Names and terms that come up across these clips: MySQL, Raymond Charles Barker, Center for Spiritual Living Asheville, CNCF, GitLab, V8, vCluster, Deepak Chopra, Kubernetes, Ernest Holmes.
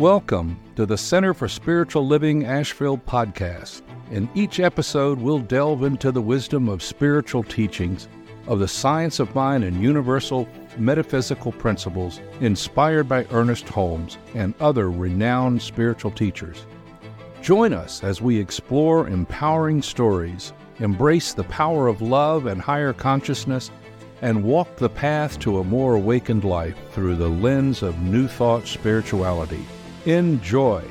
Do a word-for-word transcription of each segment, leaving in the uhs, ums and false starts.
Welcome to the Center for Spiritual Living Asheville podcast. In each episode, we'll delve into the wisdom of spiritual teachings, of the science of mind and universal metaphysical principles inspired by Ernest Holmes and other renowned spiritual teachers. Join us as we explore empowering stories, embrace the power of love and higher consciousness, and walk the path to a more awakened life through the lens of New Thought spirituality. Enjoy.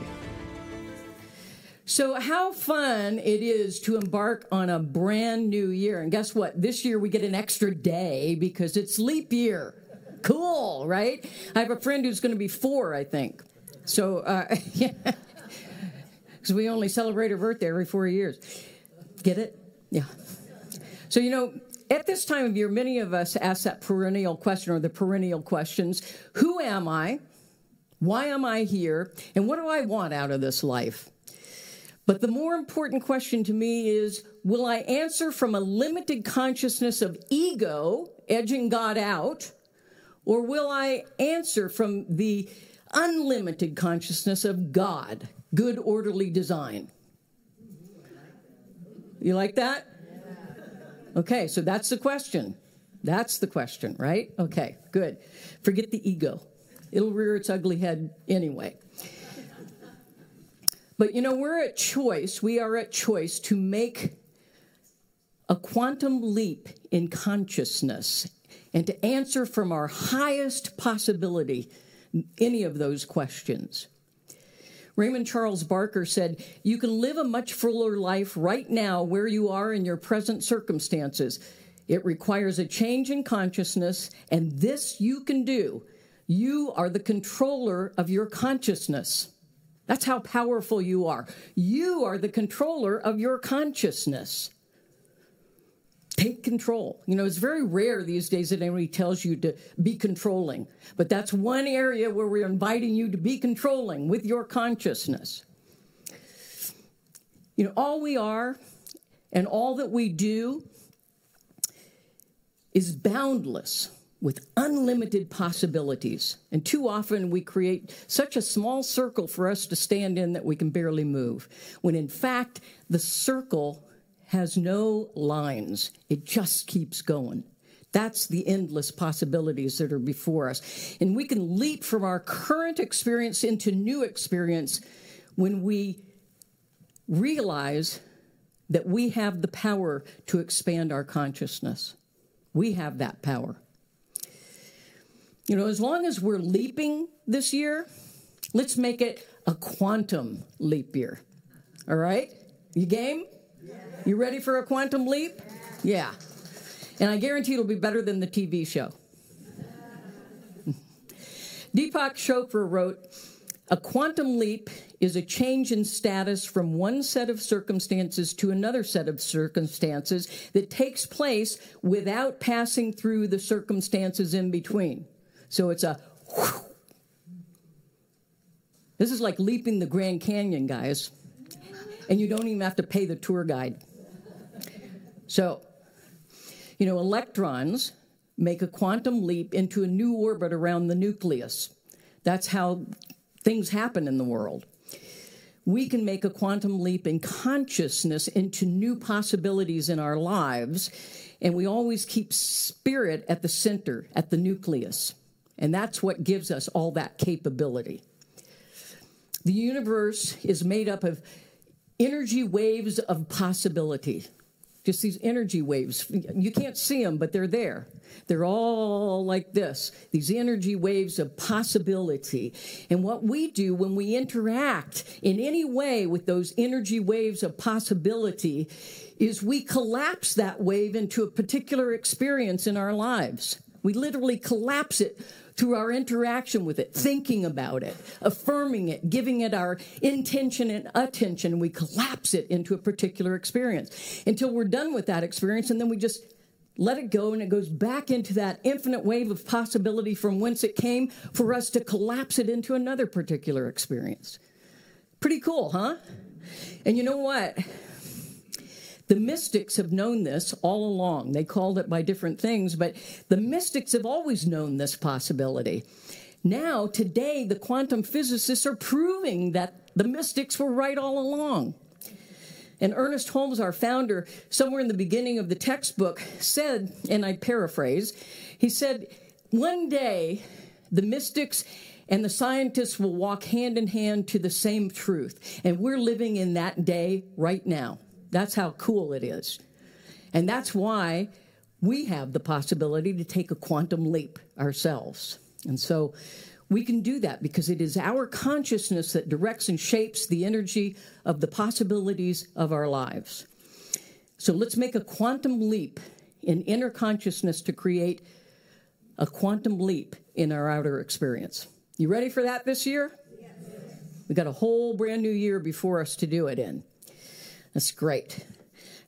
So how fun it is to embark on a brand new year. And guess what? This year we get an extra day because it's leap year. Cool, right? I have a friend who's going to be four, I think. So, uh, yeah, because we only celebrate her birthday every four years. Get it? Yeah. So, you know, at this time of year, many of us ask that perennial question or the perennial questions. Who am I? Why am I here? And what do I want out of this life? But the more important question to me is, will I answer from a limited consciousness of ego, edging God out, or will I answer from the unlimited consciousness of God, good orderly design? You like that? Okay, so that's the question. That's the question, right? Okay, good. Forget the ego. It'll rear its ugly head anyway. But, you know, we're at choice. We are at choice to make a quantum leap in consciousness and to answer from our highest possibility any of those questions. Raymond Charles Barker said, "You can live a much fuller life right now where you are in your present circumstances. It requires a change in consciousness, and this you can do. You are the controller of your consciousness." That's how powerful you are. You are the controller of your consciousness. Take control. You know, it's very rare these days that anybody tells you to be controlling, but that's one area where we're inviting you to be controlling with your consciousness. You know, all we are and all that we do is boundless, with unlimited possibilities. And too often we create such a small circle for us to stand in that we can barely move, when in fact the circle has no lines. It just keeps going. That's the endless possibilities that are before us. And we can leap from our current experience into new experience when we realize that we have the power to expand our consciousness. We have that power. You know, as long as we're leaping this year, let's make it a quantum leap year. All right? You game? Yeah. You ready for a quantum leap? Yeah. Yeah. And I guarantee it'll be better than the T V show. Deepak Chopra wrote, "A quantum leap is a change in status from one set of circumstances to another set of circumstances that takes place without passing through the circumstances in between." So it's a whoosh. This is like leaping the Grand Canyon, guys. And you don't even have to pay the tour guide. So, you know, electrons make a quantum leap into a new orbit around the nucleus. That's how things happen in the world. We can make a quantum leap in consciousness into new possibilities in our lives, and we always keep spirit at the center, at the nucleus. And that's what gives us all that capability. The universe is made up of energy waves of possibility. Just these energy waves. You can't see them, but they're there. They're all like this, these energy waves of possibility. And what we do when we interact in any way with those energy waves of possibility is we collapse that wave into a particular experience in our lives. We literally collapse it through our interaction with it, thinking about it, affirming it, giving it our intention and attention. We collapse it into a particular experience until we're done with that experience, and then we just let it go, and it goes back into that infinite wave of possibility from whence it came for us to collapse it into another particular experience. Pretty cool, huh? And you know what? The mystics have known this all along. They called it by different things, but the mystics have always known this possibility. Now, today, the quantum physicists are proving that the mystics were right all along. And Ernest Holmes, our founder, somewhere in the beginning of the textbook said, and I paraphrase, he said, one day the mystics and the scientists will walk hand in hand to the same truth. And we're living in that day right now. That's how cool it is. And that's why we have the possibility to take a quantum leap ourselves. And so we can do that because it is our consciousness that directs and shapes the energy of the possibilities of our lives. So let's make a quantum leap in inner consciousness to create a quantum leap in our outer experience. You ready for that this year? Yes. We got a whole brand new year before us to do it in. That's great.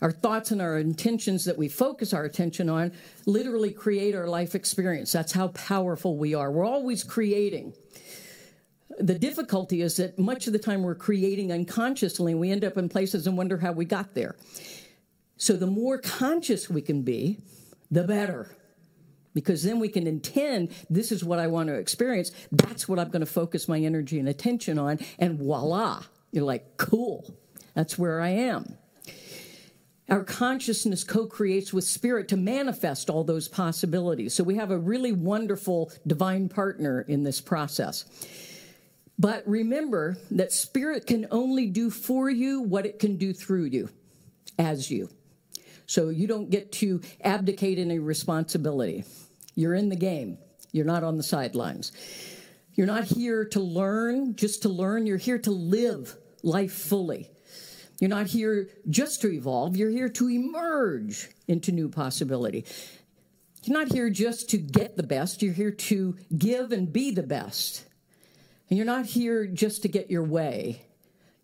Our thoughts and our intentions that we focus our attention on literally create our life experience. That's how powerful we are. We're always creating. The difficulty is that much of the time we're creating unconsciously, and we end up in places and wonder how we got there. So the more conscious we can be, the better. Because then we can intend, this is what I want to experience. That's what I'm going to focus my energy and attention on. And voila, you're like, cool, that's where I am. Our consciousness co-creates with spirit to manifest all those possibilities. So we have a really wonderful divine partner in this process. But remember that spirit can only do for you what it can do through you, as you. So you don't get to abdicate any responsibility. You're in the game. You're not on the sidelines. You're not here to learn, just to learn. You're here to live life fully. You're not here just to evolve. You're here to emerge into new possibility. You're not here just to get the best. You're here to give and be the best. And you're not here just to get your way.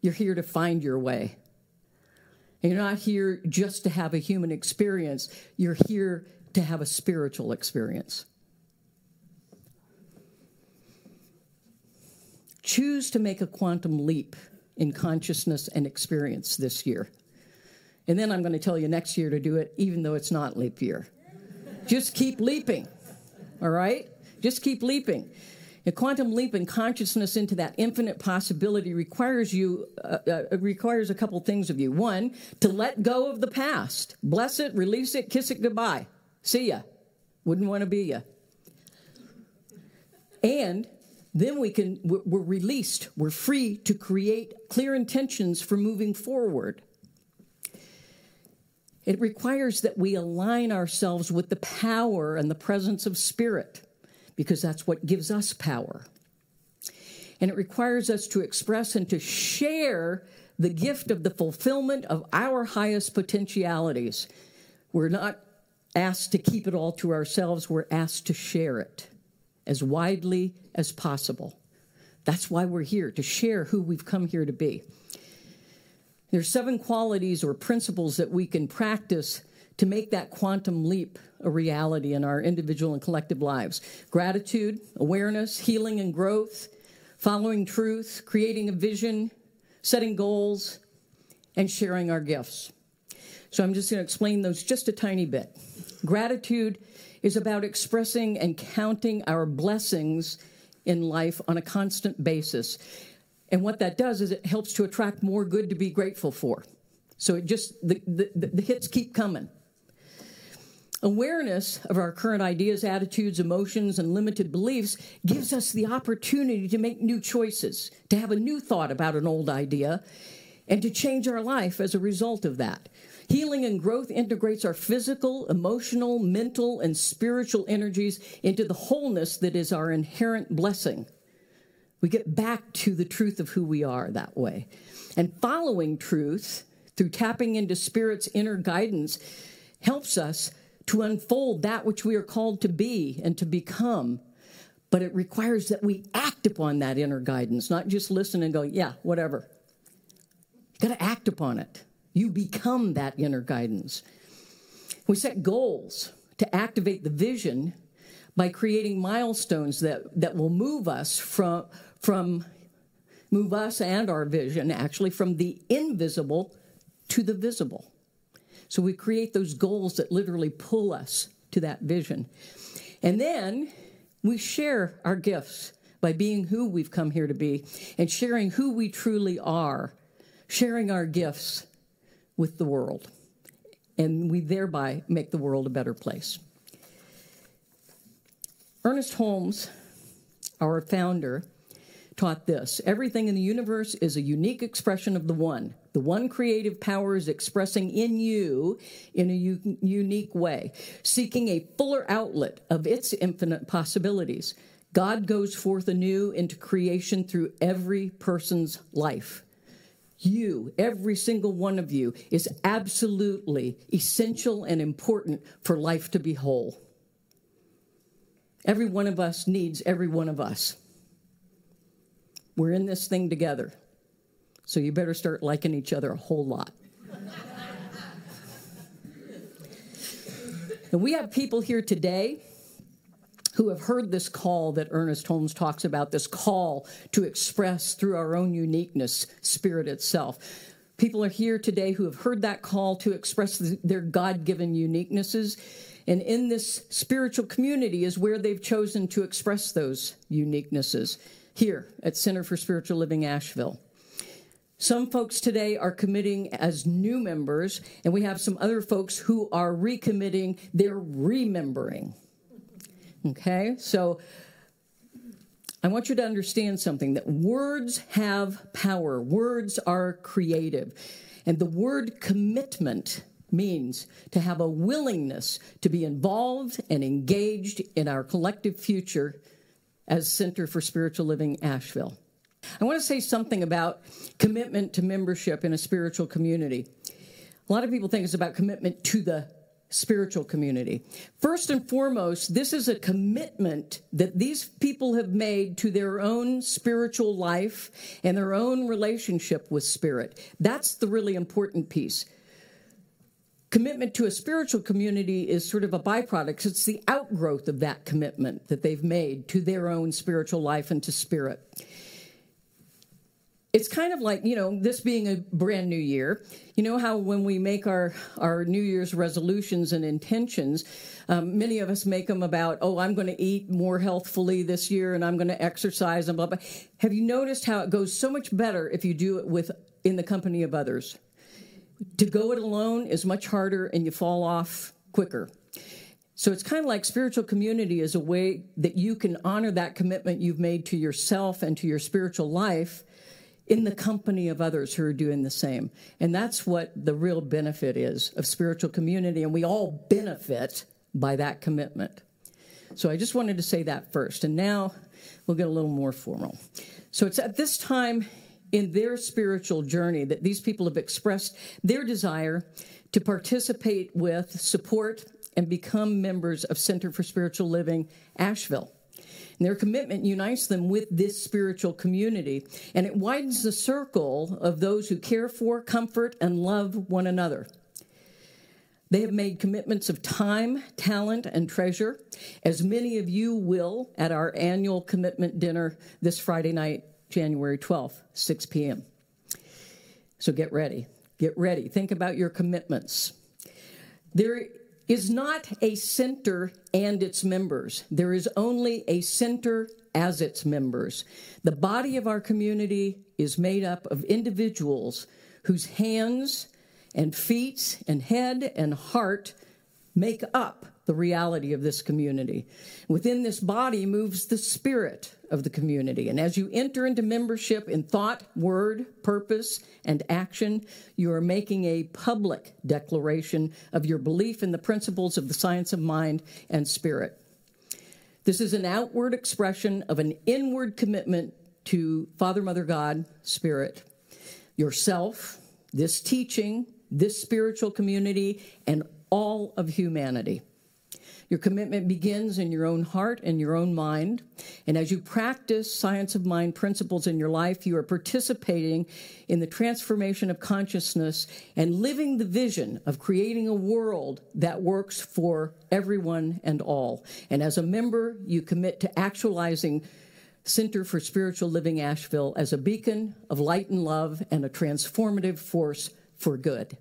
You're here to find your way. And you're not here just to have a human experience. You're here to have a spiritual experience. Choose to make a quantum leap in consciousness and experience this year. And then I'm going to tell you next year to do it, even though it's not leap year. Just keep leaping, all right? Just keep leaping. A quantum leap in consciousness into that infinite possibility requires you uh, uh, requires a couple things of you. One, to let go of the past. Bless it, release it, kiss it goodbye. See ya. Wouldn't want to be ya. And then we can, we're released, we're free to create clear intentions for moving forward. It requires that we align ourselves with the power and the presence of spirit, because that's what gives us power. And it requires us to express and to share the gift of the fulfillment of our highest potentialities. We're not asked to keep it all to ourselves, we're asked to share it as widely as possible. That's why we're here, to share who we've come here to be. There's seven qualities or principles that we can practice to make that quantum leap a reality in our individual and collective lives. Gratitude, awareness, healing and growth, following truth, creating a vision, setting goals, and sharing our gifts. So I'm just going to explain those just a tiny bit. Gratitude is about expressing and counting our blessings in life on a constant basis. And what that does is it helps to attract more good to be grateful for. So it just, the, the, the hits keep coming. Awareness of our current ideas, attitudes, emotions, and limited beliefs gives us the opportunity to make new choices, to have a new thought about an old idea, and to change our life as a result of that. Healing and growth integrates our physical, emotional, mental, and spiritual energies into the wholeness that is our inherent blessing. We get back to the truth of who we are that way. And following truth through tapping into spirit's inner guidance helps us to unfold that which we are called to be and to become. But it requires that we act upon that inner guidance, not just listen and go, yeah, whatever. You got to act upon it. You become that inner guidance. We set goals to activate the vision by creating milestones that, that will move us from, from, move us and our vision, actually, from the invisible to the visible. So we create those goals that literally pull us to that vision. And then we share our gifts by being who we've come here to be and sharing who we truly are, sharing our gifts with the world. And we thereby make the world a better place. Ernest Holmes, our founder, taught this. Everything in the universe is a unique expression of the one. The one creative power is expressing in you in a u- unique way, seeking a fuller outlet of its infinite possibilities. God goes forth anew into creation through every person's life. You, every single one of you, is absolutely essential and important for life to be whole. Every one of us needs every one of us. We're in this thing together, so you better start liking each other a whole lot. And we have people here today who have heard this call that Ernest Holmes talks about, this call to express through our own uniqueness, spirit itself. People are here today who have heard that call to express their God-given uniquenesses, and in this spiritual community is where they've chosen to express those uniquenesses, here at Center for Spiritual Living Asheville. Some folks today are committing as new members, and we have some other folks who are recommitting, they're remembering. Okay, so I want you to understand something, that words have power. Words are creative. And the word commitment means to have a willingness to be involved and engaged in our collective future as Center for Spiritual Living Asheville. I want to say something about commitment to membership in a spiritual community. A lot of people think it's about commitment to the spiritual community. First and foremost, this is a commitment that these people have made to their own spiritual life and their own relationship with spirit. That's the really important piece. Commitment to a spiritual community is sort of a byproduct. It's the outgrowth of that commitment that they've made to their own spiritual life and to spirit. It's kind of like, you know, this being a brand new year, you know how when we make our, our New Year's resolutions and intentions, um, many of us make them about, oh, I'm going to eat more healthfully this year and I'm going to exercise and blah, blah. Have you noticed how it goes so much better if you do it with in the company of others? To go it alone is much harder and you fall off quicker. So it's kind of like spiritual community is a way that you can honor that commitment you've made to yourself and to your spiritual life in the company of others who are doing the same. And that's what the real benefit is of spiritual community, and we all benefit by that commitment. So I just wanted to say that first, and now we'll get a little more formal. So it's at this time in their spiritual journey that these people have expressed their desire to participate with, support, and become members of Center for Spiritual Living Asheville. And their commitment unites them with this spiritual community, and it widens the circle of those who care for, comfort, and love one another. They have made commitments of time, talent, and treasure, as many of you will at our annual commitment dinner this Friday night, January twelfth, six p.m. So get ready. Get ready. Think about your commitments. There is not a center and its members. There is only a center as its members. The body of our community is made up of individuals whose hands and feet and head and heart make up the reality of this community. Within this body moves the spirit of the community. And as you enter into membership in thought, word, purpose, and action, you are making a public declaration of your belief in the principles of the science of mind and spirit. This is an outward expression of an inward commitment to Father, Mother, God, Spirit, yourself, this teaching, this spiritual community, and all of humanity. Your commitment begins in your own heart and your own mind. And as you practice science of mind principles in your life, you are participating in the transformation of consciousness and living the vision of creating a world that works for everyone and all. And as a member, you commit to actualizing Center for Spiritual Living Asheville as a beacon of light and love and a transformative force for good.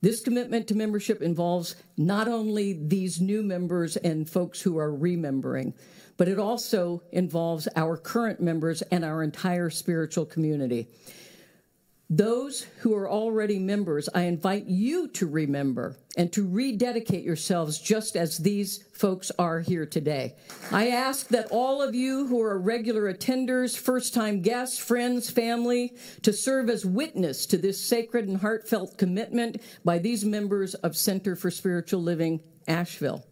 This commitment to membership involves not only these new members and folks who are remembering, but it also involves our current members and our entire spiritual community. Those who are already members, I invite you to remember and to rededicate yourselves just as these folks are here today. I ask that all of you who are regular attenders, first-time guests, friends, family, to serve as witness to this sacred and heartfelt commitment by these members of Center for Spiritual Living Asheville.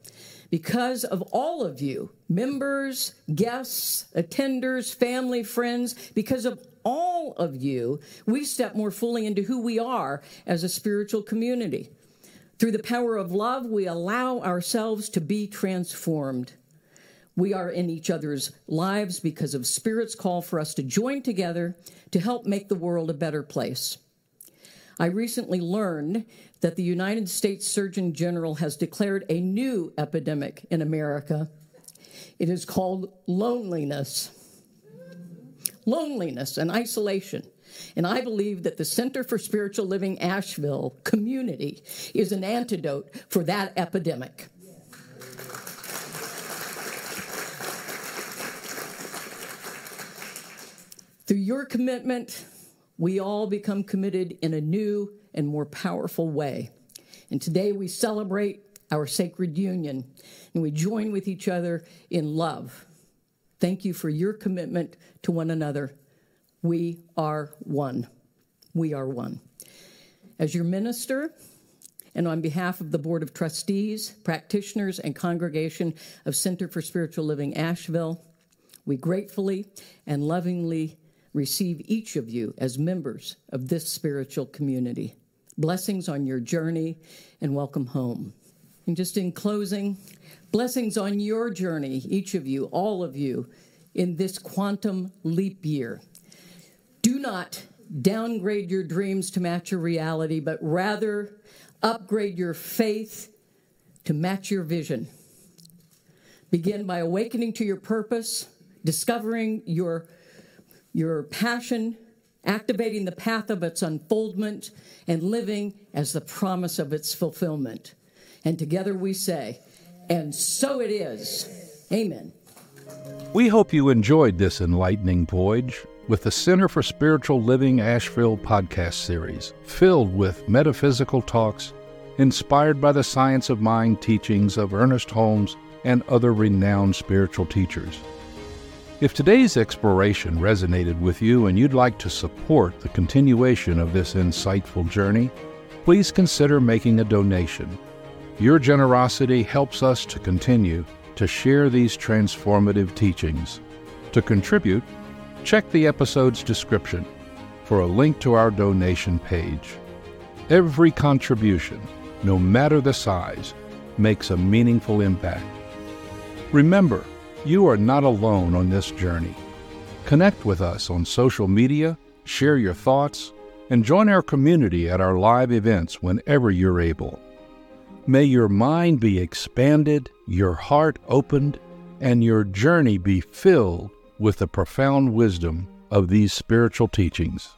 Because of all of you, members, guests, attenders, family, friends, because of all of you, we step more fully into who we are as a spiritual community. Through the power of love, we allow ourselves to be transformed. We are in each other's lives because of Spirit's call for us to join together to help make the world a better place. I recently learned that the United States Surgeon General has declared a new epidemic in America. It is called loneliness. Loneliness and isolation. And I believe that the Center for Spiritual Living Asheville community is an antidote for that epidemic. Through your commitment, we all become committed in a new and more powerful way. And today we celebrate our sacred union, and we join with each other in love. Thank you for your commitment to one another. We are one. We are one. As your minister, and on behalf of the Board of Trustees, practitioners, and congregation of Center for Spiritual Living Asheville, we gratefully and lovingly receive each of you as members of this spiritual community. Blessings on your journey and welcome home. And just in closing, blessings on your journey, each of you, all of you, in this quantum leap year. Do not downgrade your dreams to match your reality, but rather upgrade your faith to match your vision. Begin by awakening to your purpose, discovering your your passion, activating the path of its unfoldment, and living as the promise of its fulfillment. And together we say, and so it is. Amen. We hope you enjoyed this enlightening voyage with the Center for Spiritual Living Asheville podcast series, filled with metaphysical talks inspired by the science of mind teachings of Ernest Holmes and other renowned spiritual teachers. If today's exploration resonated with you and you'd like to support the continuation of this insightful journey, please consider making a donation. Your generosity helps us to continue to share these transformative teachings. To contribute, check the episode's description for a link to our donation page. Every contribution, no matter the size, makes a meaningful impact. Remember, you are not alone on this journey. Connect with us on social media, share your thoughts, and join our community at our live events whenever you're able. May your mind be expanded, your heart opened, and your journey be filled with the profound wisdom of these spiritual teachings.